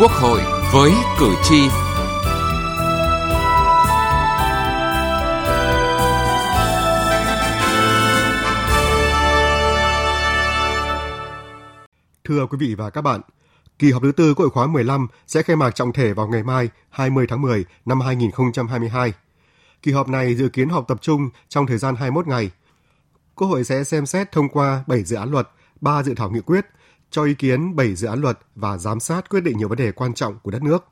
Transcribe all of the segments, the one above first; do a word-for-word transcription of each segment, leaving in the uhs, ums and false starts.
Quốc hội với cử tri. Thưa quý vị và các bạn, kỳ họp thứ tư Quốc hội khóa mười lăm sẽ khai mạc trọng thể vào ngày mai hai mươi tháng mười năm hai nghìn không trăm hai mươi hai. Kỳ họp này dự kiến họp tập trung trong thời gian hai mươi mốt ngày. Quốc hội sẽ xem xét thông qua bảy dự án luật, ba dự thảo nghị quyết, cho ý kiến bảy dự án luật và giám sát quyết định nhiều vấn đề quan trọng của đất nước.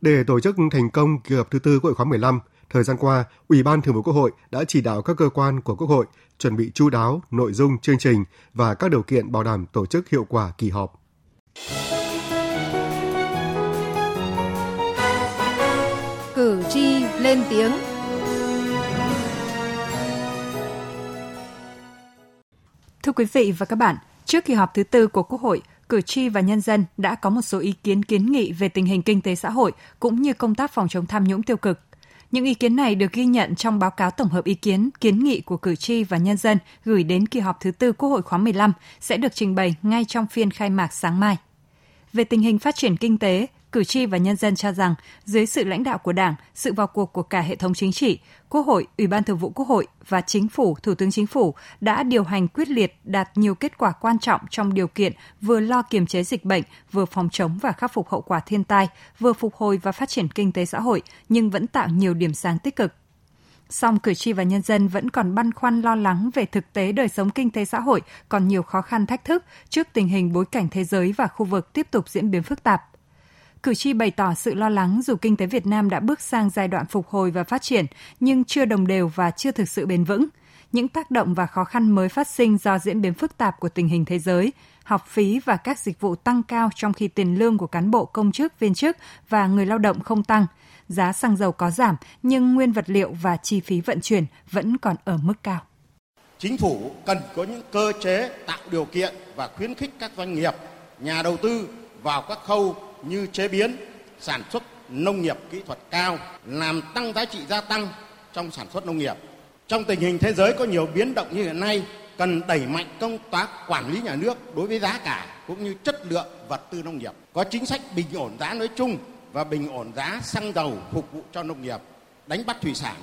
Để tổ chức thành công kỳ họp thứ tư Quốc hội khóa mười lăm, thời gian qua, Ủy ban Thường vụ Quốc hội đã chỉ đạo các cơ quan của Quốc hội chuẩn bị chu đáo nội dung chương trình và các điều kiện bảo đảm tổ chức hiệu quả kỳ họp. Cử tri lên tiếng. Thưa quý vị và các bạn, trước kỳ họp thứ tư của Quốc hội, cử tri và nhân dân đã có một số ý kiến kiến nghị về tình hình kinh tế xã hội cũng như công tác phòng chống tham nhũng tiêu cực. Những ý kiến này được ghi nhận trong báo cáo tổng hợp ý kiến, kiến nghị của cử tri và nhân dân gửi đến kỳ họp thứ tư Quốc hội khóa mười lăm sẽ được trình bày ngay trong phiên khai mạc sáng mai. Về tình hình phát triển kinh tế, cử tri và nhân dân cho rằng dưới sự lãnh đạo của Đảng, sự vào cuộc của cả hệ thống chính trị, Quốc hội, Ủy ban Thường vụ Quốc hội và Chính phủ, Thủ tướng Chính phủ đã điều hành quyết liệt đạt nhiều kết quả quan trọng trong điều kiện vừa lo kiềm chế dịch bệnh, vừa phòng chống và khắc phục hậu quả thiên tai, vừa phục hồi và phát triển kinh tế xã hội nhưng vẫn tạo nhiều điểm sáng tích cực. Song cử tri và nhân dân vẫn còn băn khoăn lo lắng về thực tế đời sống kinh tế xã hội còn nhiều khó khăn thách thức trước tình hình bối cảnh thế giới và khu vực tiếp tục diễn biến phức tạp. Cử tri bày tỏ sự lo lắng dù kinh tế Việt Nam đã bước sang giai đoạn phục hồi và phát triển nhưng chưa đồng đều và chưa thực sự bền vững. Những tác động và khó khăn mới phát sinh do diễn biến phức tạp của tình hình thế giới, học phí và các dịch vụ tăng cao trong khi tiền lương của cán bộ công chức, viên chức và người lao động không tăng. Giá xăng dầu có giảm nhưng nguyên vật liệu và chi phí vận chuyển vẫn còn ở mức cao. Chính phủ cần có những cơ chế tạo điều kiện và khuyến khích các doanh nghiệp, nhà đầu tư vào các khâu như chế biến, sản xuất nông nghiệp kỹ thuật cao, làm tăng giá trị gia tăng trong sản xuất nông nghiệp. Trong tình hình thế giới có nhiều biến động như hiện nay, cần đẩy mạnh công tác quản lý nhà nước đối với giá cả cũng như chất lượng vật tư nông nghiệp, có chính sách bình ổn giá nói chung và bình ổn giá xăng dầu phục vụ cho nông nghiệp, đánh bắt thủy sản,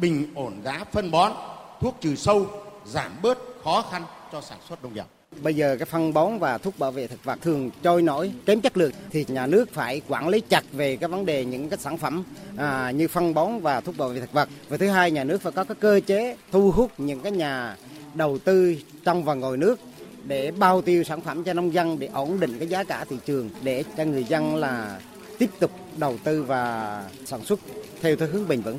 bình ổn giá phân bón, thuốc trừ sâu, giảm bớt khó khăn cho sản xuất nông nghiệp. Bây giờ cái phân bón và thuốc bảo vệ thực vật thường trôi nổi, kém chất lượng thì nhà nước phải quản lý chặt về cái vấn đề những cái sản phẩm à, như phân bón và thuốc bảo vệ thực vật. Và thứ hai, nhà nước phải có cái cơ chế thu hút những cái nhà đầu tư trong và ngoài nước để bao tiêu sản phẩm cho nông dân, để ổn định cái giá cả thị trường, để cho người dân là tiếp tục đầu tư và sản xuất theo theo hướng bền vững.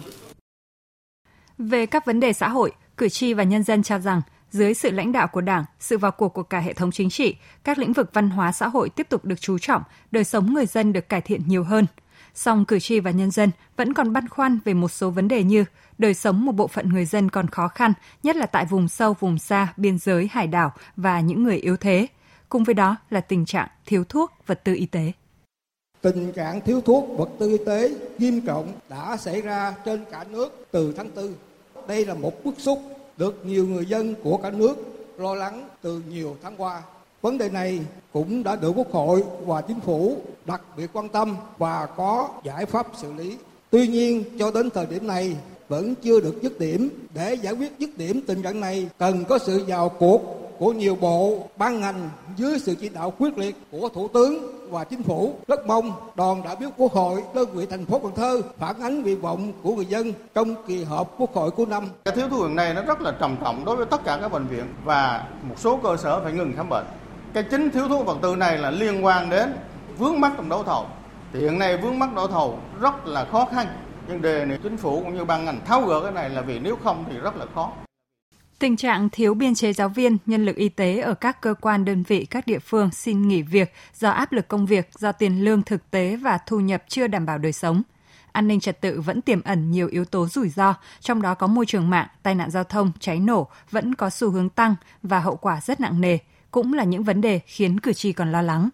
Về các vấn đề xã hội, cử tri và nhân dân cho rằng dưới sự lãnh đạo của Đảng, sự vào cuộc của cả hệ thống chính trị, các lĩnh vực văn hóa xã hội tiếp tục được chú trọng, đời sống người dân được cải thiện nhiều hơn. Song cử tri và nhân dân vẫn còn băn khoăn về một số vấn đề như đời sống một bộ phận người dân còn khó khăn, nhất là tại vùng sâu, vùng xa, biên giới, hải đảo và những người yếu thế. Cùng với đó là tình trạng thiếu thuốc, vật tư y tế. Tình trạng thiếu thuốc, vật tư y tế nghiêm trọng đã xảy ra trên cả nước từ tháng tư. Đây là một bức xúc được nhiều người dân của cả nước lo lắng từ nhiều tháng qua. Vấn đề này cũng đã được Quốc hội và Chính phủ đặc biệt quan tâm và có giải pháp xử lý. Tuy nhiên, cho đến thời điểm này vẫn chưa được dứt điểm. Để giải quyết dứt điểm tình trạng này, cần có sự vào cuộc của nhiều bộ, ban ngành dưới sự chỉ đạo quyết liệt của Thủ tướng và Chính phủ. Rất mong đoàn đại biểu Quốc hội đơn vị thành phố Cần Thơ phản ánh nguyện vọng của người dân trong kỳ họp Quốc hội cuối năm. Cái thiếu thuốc này nó rất là trầm trọng đối với tất cả các bệnh viện và một số cơ sở phải ngừng khám bệnh. Cái chính thiếu thuốc vật tư này là liên quan đến vướng mắc trong đấu thầu. Thì hiện nay vướng mắc đấu thầu rất là khó khăn. Vấn đề này Chính phủ cũng như ban ngành tháo gỡ cái này là vì nếu không thì rất là khó. Tình trạng thiếu biên chế giáo viên, nhân lực y tế ở các cơ quan đơn vị các địa phương xin nghỉ việc do áp lực công việc, do tiền lương thực tế và thu nhập chưa đảm bảo đời sống. An ninh trật tự vẫn tiềm ẩn nhiều yếu tố rủi ro, trong đó có môi trường mạng, tai nạn giao thông, cháy nổ vẫn có xu hướng tăng và hậu quả rất nặng nề, cũng là những vấn đề khiến cử tri còn lo lắng.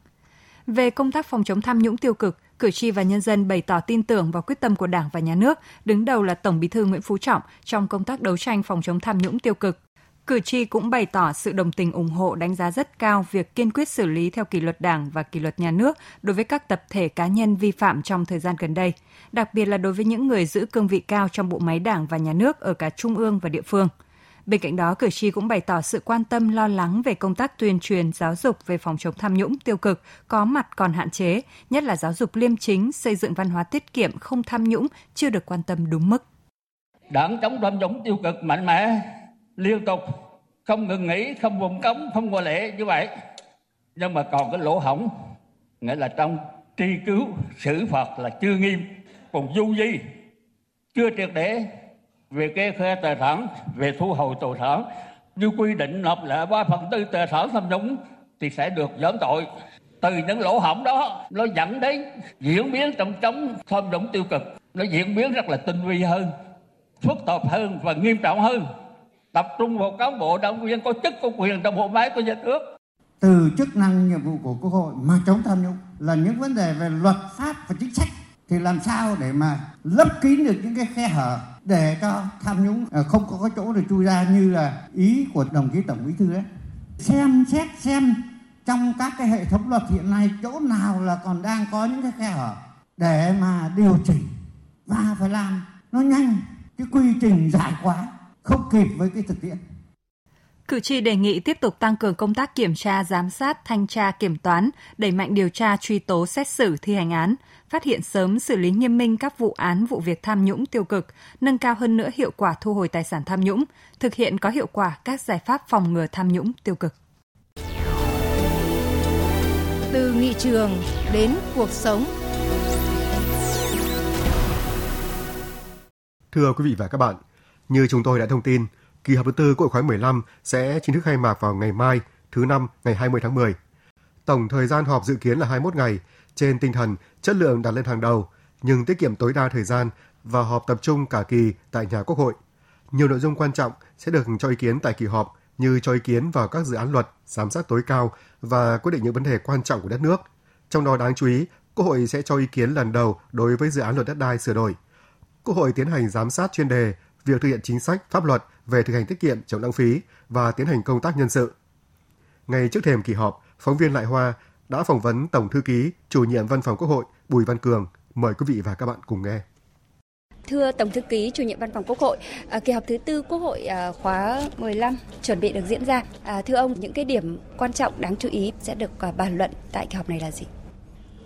Về công tác phòng chống tham nhũng tiêu cực, cử tri và nhân dân bày tỏ tin tưởng vào quyết tâm của Đảng và Nhà nước, đứng đầu là Tổng Bí thư Nguyễn Phú Trọng trong công tác đấu tranh phòng chống tham nhũng tiêu cực. Cử tri cũng bày tỏ sự đồng tình ủng hộ đánh giá rất cao việc kiên quyết xử lý theo kỷ luật Đảng và kỷ luật nhà nước đối với các tập thể cá nhân vi phạm trong thời gian gần đây, đặc biệt là đối với những người giữ cương vị cao trong bộ máy Đảng và nhà nước ở cả trung ương và địa phương. Bên cạnh đó, cử tri cũng bày tỏ sự quan tâm lo lắng về công tác tuyên truyền, giáo dục về phòng chống tham nhũng tiêu cực có mặt còn hạn chế, nhất là giáo dục liêm chính, xây dựng văn hóa tiết kiệm không tham nhũng chưa được quan tâm đúng mức. Đảng chống tham nhũng tiêu cực mạnh mẽ, liên tục, không ngừng nghỉ, không vùng cấm, không ngoại lệ như vậy. Nhưng mà còn cái lỗ hổng, nghĩa là trong truy cứu, xử phạt là chưa nghiêm, còn du di, chưa triệt để về kê khai tài sản, về thu hồi tài sản. Như quy định nộp lại ba phần tư tài sản tham nhũng thì sẽ được giảm tội. Từ những lỗ hổng đó, nó dẫn đến diễn biến trong chống tham nhũng tiêu cực, nó diễn biến rất là tinh vi hơn, phức tạp hơn và nghiêm trọng hơn. Tập trung vào cán bộ đảng viên có chức có quyền trong bộ máy của nhà nước. Từ chức năng nhiệm vụ của Quốc hội mà chống tham nhũng là những vấn đề về luật pháp và chính sách, thì làm sao để mà lấp kín được những cái khe hở để cho tham nhũng không có cái chỗ để chui ra, như là ý của đồng chí Tổng Bí thư ấy. Xem xét xem trong các cái hệ thống luật hiện nay chỗ nào là còn đang có những cái khe hở để mà điều chỉnh, và phải làm nó nhanh, cái quy trình dài quá, không kịp với cái thực tiễn. Cử tri đề nghị tiếp tục tăng cường công tác kiểm tra, giám sát, thanh tra, kiểm toán, đẩy mạnh điều tra, truy tố, xét xử, thi hành án, phát hiện sớm, xử lý nghiêm minh các vụ án, vụ việc tham nhũng tiêu cực, nâng cao hơn nữa hiệu quả thu hồi tài sản tham nhũng, thực hiện có hiệu quả các giải pháp phòng ngừa tham nhũng tiêu cực. Từ nghị trường đến cuộc sống. Thưa quý vị và các bạn, như chúng tôi đã thông tin, kỳ họp thứ tư Quốc hội khóa mười lăm sẽ chính thức khai mạc vào ngày mai, thứ năm, ngày hai mươi tháng mười. Tổng thời gian họp dự kiến là hai mươi mốt ngày, trên tinh thần chất lượng đặt lên hàng đầu, nhưng tiết kiệm tối đa thời gian và họp tập trung cả kỳ tại nhà Quốc hội. Nhiều nội dung quan trọng sẽ được cho ý kiến tại kỳ họp, như cho ý kiến vào các dự án luật, giám sát tối cao và quyết định những vấn đề quan trọng của đất nước. Trong đó đáng chú ý, Quốc hội sẽ cho ý kiến lần đầu đối với dự án luật đất đai sửa đổi. Quốc hội tiến hành giám sát chuyên đề việc thực hiện chính sách, pháp luật về thực hành tiết kiệm, chống lãng phí và tiến hành công tác nhân sự. Ngày trước thềm kỳ họp, phóng viên Lại Hoa đã phỏng vấn Tổng thư ký, chủ nhiệm Văn phòng Quốc hội Bùi Văn Cường. Mời quý vị và các bạn cùng nghe. Thưa Tổng thư ký, chủ nhiệm Văn phòng Quốc hội, kỳ họp thứ tư Quốc hội khóa mười lăm chuẩn bị được diễn ra. Thưa ông, những cái điểm quan trọng đáng chú ý sẽ được bàn luận tại kỳ họp này là gì?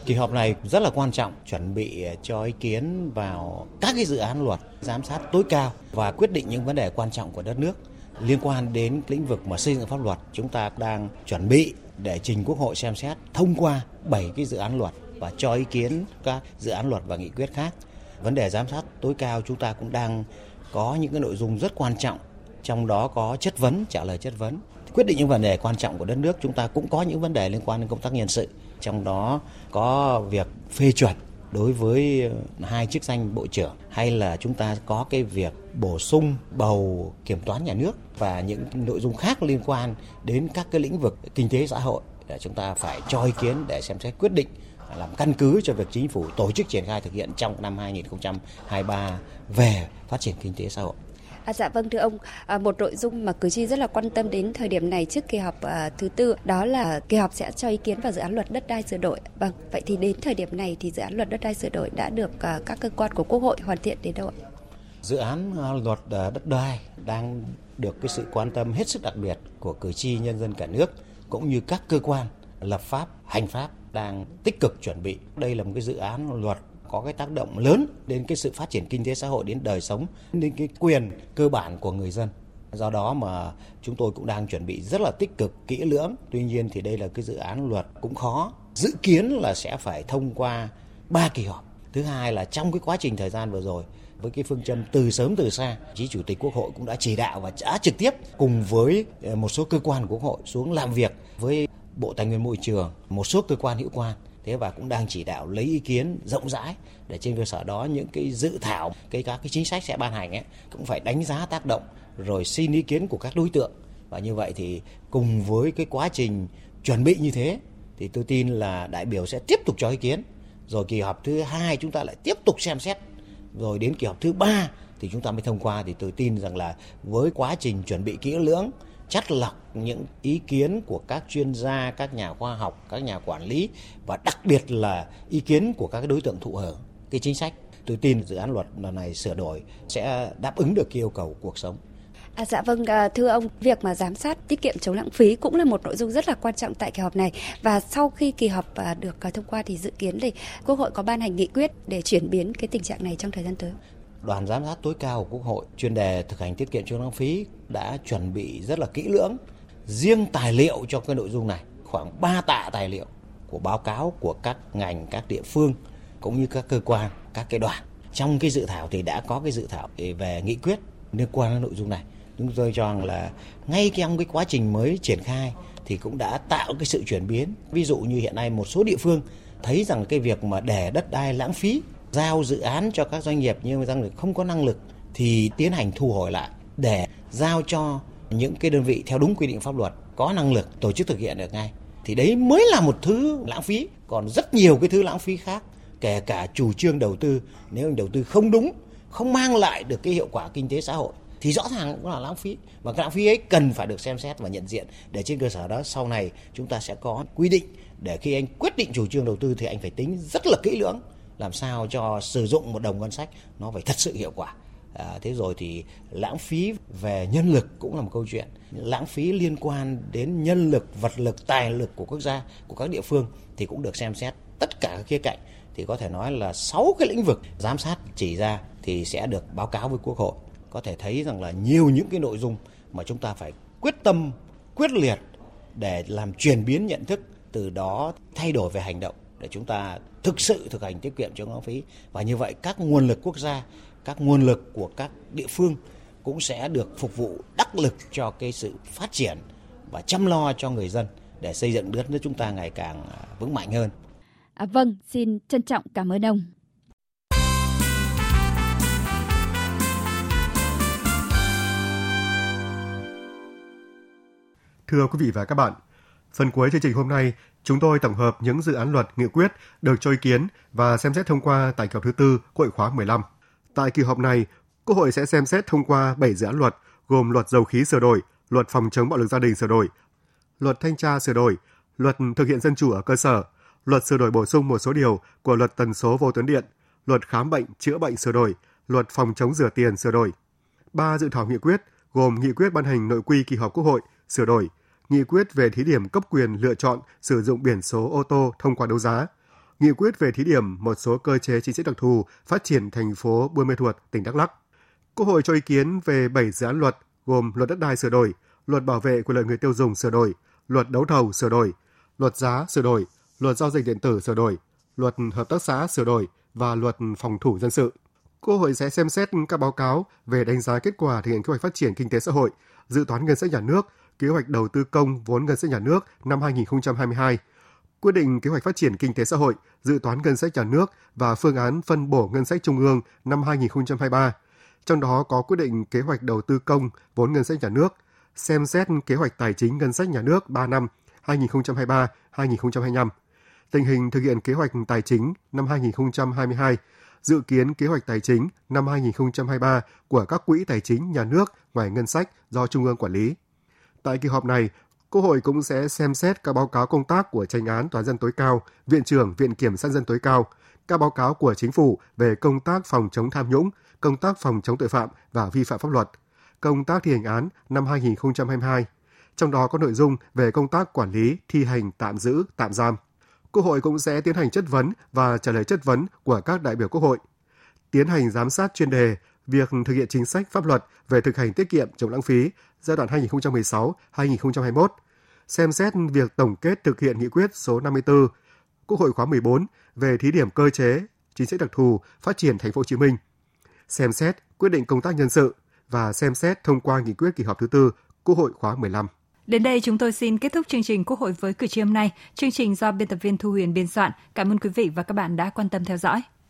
Kỳ họp này rất là quan trọng, chuẩn bị cho ý kiến vào các cái dự án luật, giám sát tối cao và quyết định những vấn đề quan trọng của đất nước. Liên quan đến lĩnh vực mà xây dựng pháp luật, chúng ta đang chuẩn bị để trình Quốc hội xem xét thông qua bảy cái dự án luật và cho ý kiến các dự án luật và nghị quyết khác. Vấn đề giám sát tối cao chúng ta cũng đang có những cái nội dung rất quan trọng, trong đó có chất vấn, trả lời chất vấn. Quyết định những vấn đề quan trọng của đất nước, chúng ta cũng có những vấn đề liên quan đến công tác nhân sự. Trong đó có việc phê chuẩn đối với hai chức danh bộ trưởng, hay là chúng ta có cái việc bổ sung bầu kiểm toán nhà nước và những nội dung khác liên quan đến các cái lĩnh vực kinh tế xã hội. Để chúng ta phải cho ý kiến để xem xét quyết định làm căn cứ cho việc chính phủ tổ chức triển khai thực hiện trong năm hai nghìn không trăm hai mươi ba về phát triển kinh tế xã hội. À, dạ vâng thưa ông, à, một nội dung mà cử tri rất là quan tâm đến thời điểm này trước kỳ họp à, thứ tư đó là kỳ họp sẽ cho ý kiến vào dự án luật đất đai sửa đổi. Vâng, vậy thì đến thời điểm này thì dự án luật đất đai sửa đổi đã được à, các cơ quan của Quốc hội hoàn thiện đến đâu ạ? Dự án luật đất đai đang được cái sự quan tâm hết sức đặc biệt của cử tri nhân dân cả nước, cũng như các cơ quan lập pháp, hành pháp đang tích cực chuẩn bị. Đây là một cái dự án luật có cái tác động lớn đến cái sự phát triển kinh tế xã hội, đến đời sống, đến cái quyền cơ bản của người dân. Do đó mà chúng tôi cũng đang chuẩn bị rất là tích cực, kỹ lưỡng. Tuy nhiên thì đây là cái dự án luật cũng khó. Dự kiến là sẽ phải thông qua ba kỳ họp. Thứ hai là trong cái quá trình thời gian vừa rồi, với cái phương châm từ sớm từ xa, chí Chủ tịch Quốc hội cũng đã chỉ đạo và đã trực tiếp cùng với một số cơ quan của Quốc hội xuống làm việc với Bộ Tài nguyên Môi trường, một số cơ quan hữu quan. Thế và cũng đang chỉ đạo lấy ý kiến rộng rãi để trên cơ sở đó những cái dự thảo, cái các cái chính sách sẽ ban hành ấy, cũng phải đánh giá tác động rồi xin ý kiến của các đối tượng. Và như vậy thì cùng với cái quá trình chuẩn bị như thế thì tôi tin là đại biểu sẽ tiếp tục cho ý kiến. Rồi kỳ họp thứ hai chúng ta lại tiếp tục xem xét. Rồi đến kỳ họp thứ ba thì chúng ta mới thông qua, thì tôi tin rằng là với quá trình chuẩn bị kỹ lưỡng chắt lọc những ý kiến của các chuyên gia, các nhà khoa học, các nhà quản lý và đặc biệt là ý kiến của các đối tượng thụ hưởng cái chính sách. Tôi tin dự án luật này sửa đổi sẽ đáp ứng được yêu cầu cuộc sống. À, dạ vâng, thưa ông, việc mà giám sát tiết kiệm chống lãng phí cũng là một nội dung rất là quan trọng tại kỳ họp này. Và sau khi kỳ họp được thông qua thì dự kiến thì Quốc hội có ban hành nghị quyết để chuyển biến cái tình trạng này trong thời gian tới. Đoàn giám sát tối cao của Quốc hội chuyên đề thực hành tiết kiệm chống lãng phí đã chuẩn bị rất là kỹ lưỡng. Riêng tài liệu cho cái nội dung này, khoảng ba tạ tài liệu của báo cáo của các ngành, các địa phương cũng như các cơ quan, các cái đoàn. Trong cái dự thảo thì đã có cái dự thảo về nghị quyết liên quan đến nội dung này. Chúng tôi cho rằng là ngay trong cái quá trình mới triển khai thì cũng đã tạo cái sự chuyển biến. Ví dụ như hiện nay một số địa phương thấy rằng cái việc mà để đất đai lãng phí, giao dự án cho các doanh nghiệp nhưng doanh nghiệp không có năng lực thì tiến hành thu hồi lại để giao cho những cái đơn vị theo đúng quy định pháp luật có năng lực tổ chức thực hiện được ngay. Thì đấy mới là một thứ lãng phí, còn rất nhiều cái thứ lãng phí khác, kể cả chủ trương đầu tư, nếu đầu tư không đúng, không mang lại được cái hiệu quả kinh tế xã hội thì rõ ràng cũng là lãng phí. Và cái lãng phí ấy cần phải được xem xét và nhận diện để trên cơ sở đó sau này chúng ta sẽ có quy định để khi anh quyết định chủ trương đầu tư thì anh phải tính rất là kỹ lưỡng làm sao cho sử dụng một đồng ngân sách nó phải thật sự hiệu quả. À, thế rồi thì lãng phí về nhân lực cũng là một câu chuyện. Lãng phí liên quan đến nhân lực, vật lực, tài lực của quốc gia, của các địa phương thì cũng được xem xét tất cả các khía cạnh. Thì có thể nói là sáu cái lĩnh vực giám sát chỉ ra thì sẽ được báo cáo với Quốc hội. Có thể thấy rằng là nhiều những cái nội dung mà chúng ta phải quyết tâm, quyết liệt để làm chuyển biến nhận thức, từ đó thay đổi về hành động để chúng ta thực sự thực hành tiết kiệm chống lãng phí. Và như vậy các nguồn lực quốc gia, các nguồn lực của các địa phương cũng sẽ được phục vụ đắc lực cho cái sự phát triển và chăm lo cho người dân để xây dựng đất nước chúng ta ngày càng vững mạnh hơn. À, vâng, xin trân trọng cảm ơn ông. Thưa quý vị và các bạn, phần cuối chương trình hôm nay, chúng tôi tổng hợp những dự án luật, nghị quyết được cho ý kiến và xem xét thông qua tại kỳ họp thứ tư Quốc hội khóa mười lăm. Tại kỳ họp này, Quốc hội sẽ xem xét thông qua bảy dự án luật gồm luật dầu khí sửa đổi, luật phòng chống bạo lực gia đình sửa đổi, luật thanh tra sửa đổi, luật thực hiện dân chủ ở cơ sở, luật sửa đổi bổ sung một số điều của luật tần số vô tuyến điện, luật khám bệnh chữa bệnh sửa đổi, luật phòng chống rửa tiền sửa đổi. Ba dự thảo nghị quyết gồm nghị quyết ban hành nội quy kỳ họp Quốc hội sửa đổi, nghị quyết về thí điểm cấp quyền lựa chọn sử dụng biển số ô tô thông qua đấu giá, nghị quyết về thí điểm một số cơ chế chính sách đặc thù phát triển thành phố Buôn Ma Thuột, tỉnh Đắk Lắk. Quốc hội cho ý kiến về bảy dự án luật gồm luật đất đai sửa đổi, luật bảo vệ quyền lợi người tiêu dùng sửa đổi, luật đấu thầu sửa đổi, luật giá sửa đổi, luật giao dịch điện tử sửa đổi, luật hợp tác xã sửa đổi và luật phòng thủ dân sự. Quốc hội sẽ xem xét các báo cáo về đánh giá kết quả thực hiện kế hoạch phát triển kinh tế xã hội, dự toán ngân sách nhà nước, kế hoạch đầu tư công vốn ngân sách nhà nước năm hai nghìn không trăm hai mươi hai, quyết định kế hoạch phát triển kinh tế xã hội, dự toán ngân sách nhà nước và phương án phân bổ ngân sách trung ương năm hai nghìn không trăm hai mươi ba, trong đó có quyết định kế hoạch đầu tư công vốn ngân sách nhà nước, xem xét kế hoạch tài chính ngân sách nhà nước ba năm hai nghìn không trăm hai mươi ba đến hai nghìn không trăm hai mươi lăm, tình hình thực hiện kế hoạch tài chính năm hai nghìn không trăm hai mươi hai, dự kiến kế hoạch tài chính năm hai nghìn không trăm hai mươi ba của các quỹ tài chính nhà nước ngoài ngân sách do Trung ương quản lý. Tại kỳ họp này, Quốc hội cũng sẽ xem xét các báo cáo công tác của Chánh án Tòa án nhân dân tối cao, Viện trưởng Viện Kiểm sát nhân dân tối cao, các báo cáo của Chính phủ về công tác phòng chống tham nhũng, công tác phòng chống tội phạm và vi phạm pháp luật, công tác thi hành án năm hai nghìn không trăm hai mươi hai, trong đó có nội dung về công tác quản lý, thi hành, tạm giữ, tạm giam. Quốc hội cũng sẽ tiến hành chất vấn và trả lời chất vấn của các đại biểu Quốc hội, tiến hành giám sát chuyên đề việc thực hiện chính sách pháp luật về thực hành tiết kiệm chống lãng phí giai đoạn hai nghìn không trăm mười sáu đến hai nghìn không trăm hai mươi mốt, xem xét việc tổng kết thực hiện nghị quyết số năm mươi tư Quốc hội khóa mười bốn về thí điểm cơ chế chính sách đặc thù phát triển thành phố Hồ Chí Minh, xem xét quyết định công tác nhân sự và xem xét thông qua nghị quyết kỳ họp thứ tư Quốc hội khóa mười lăm. Đến đây chúng tôi xin kết thúc chương trình Quốc hội với cử tri hôm nay. Chương trình do biên tập viên Thu Huyền biên soạn. Cảm ơn quý vị và các bạn đã quan tâm theo dõi.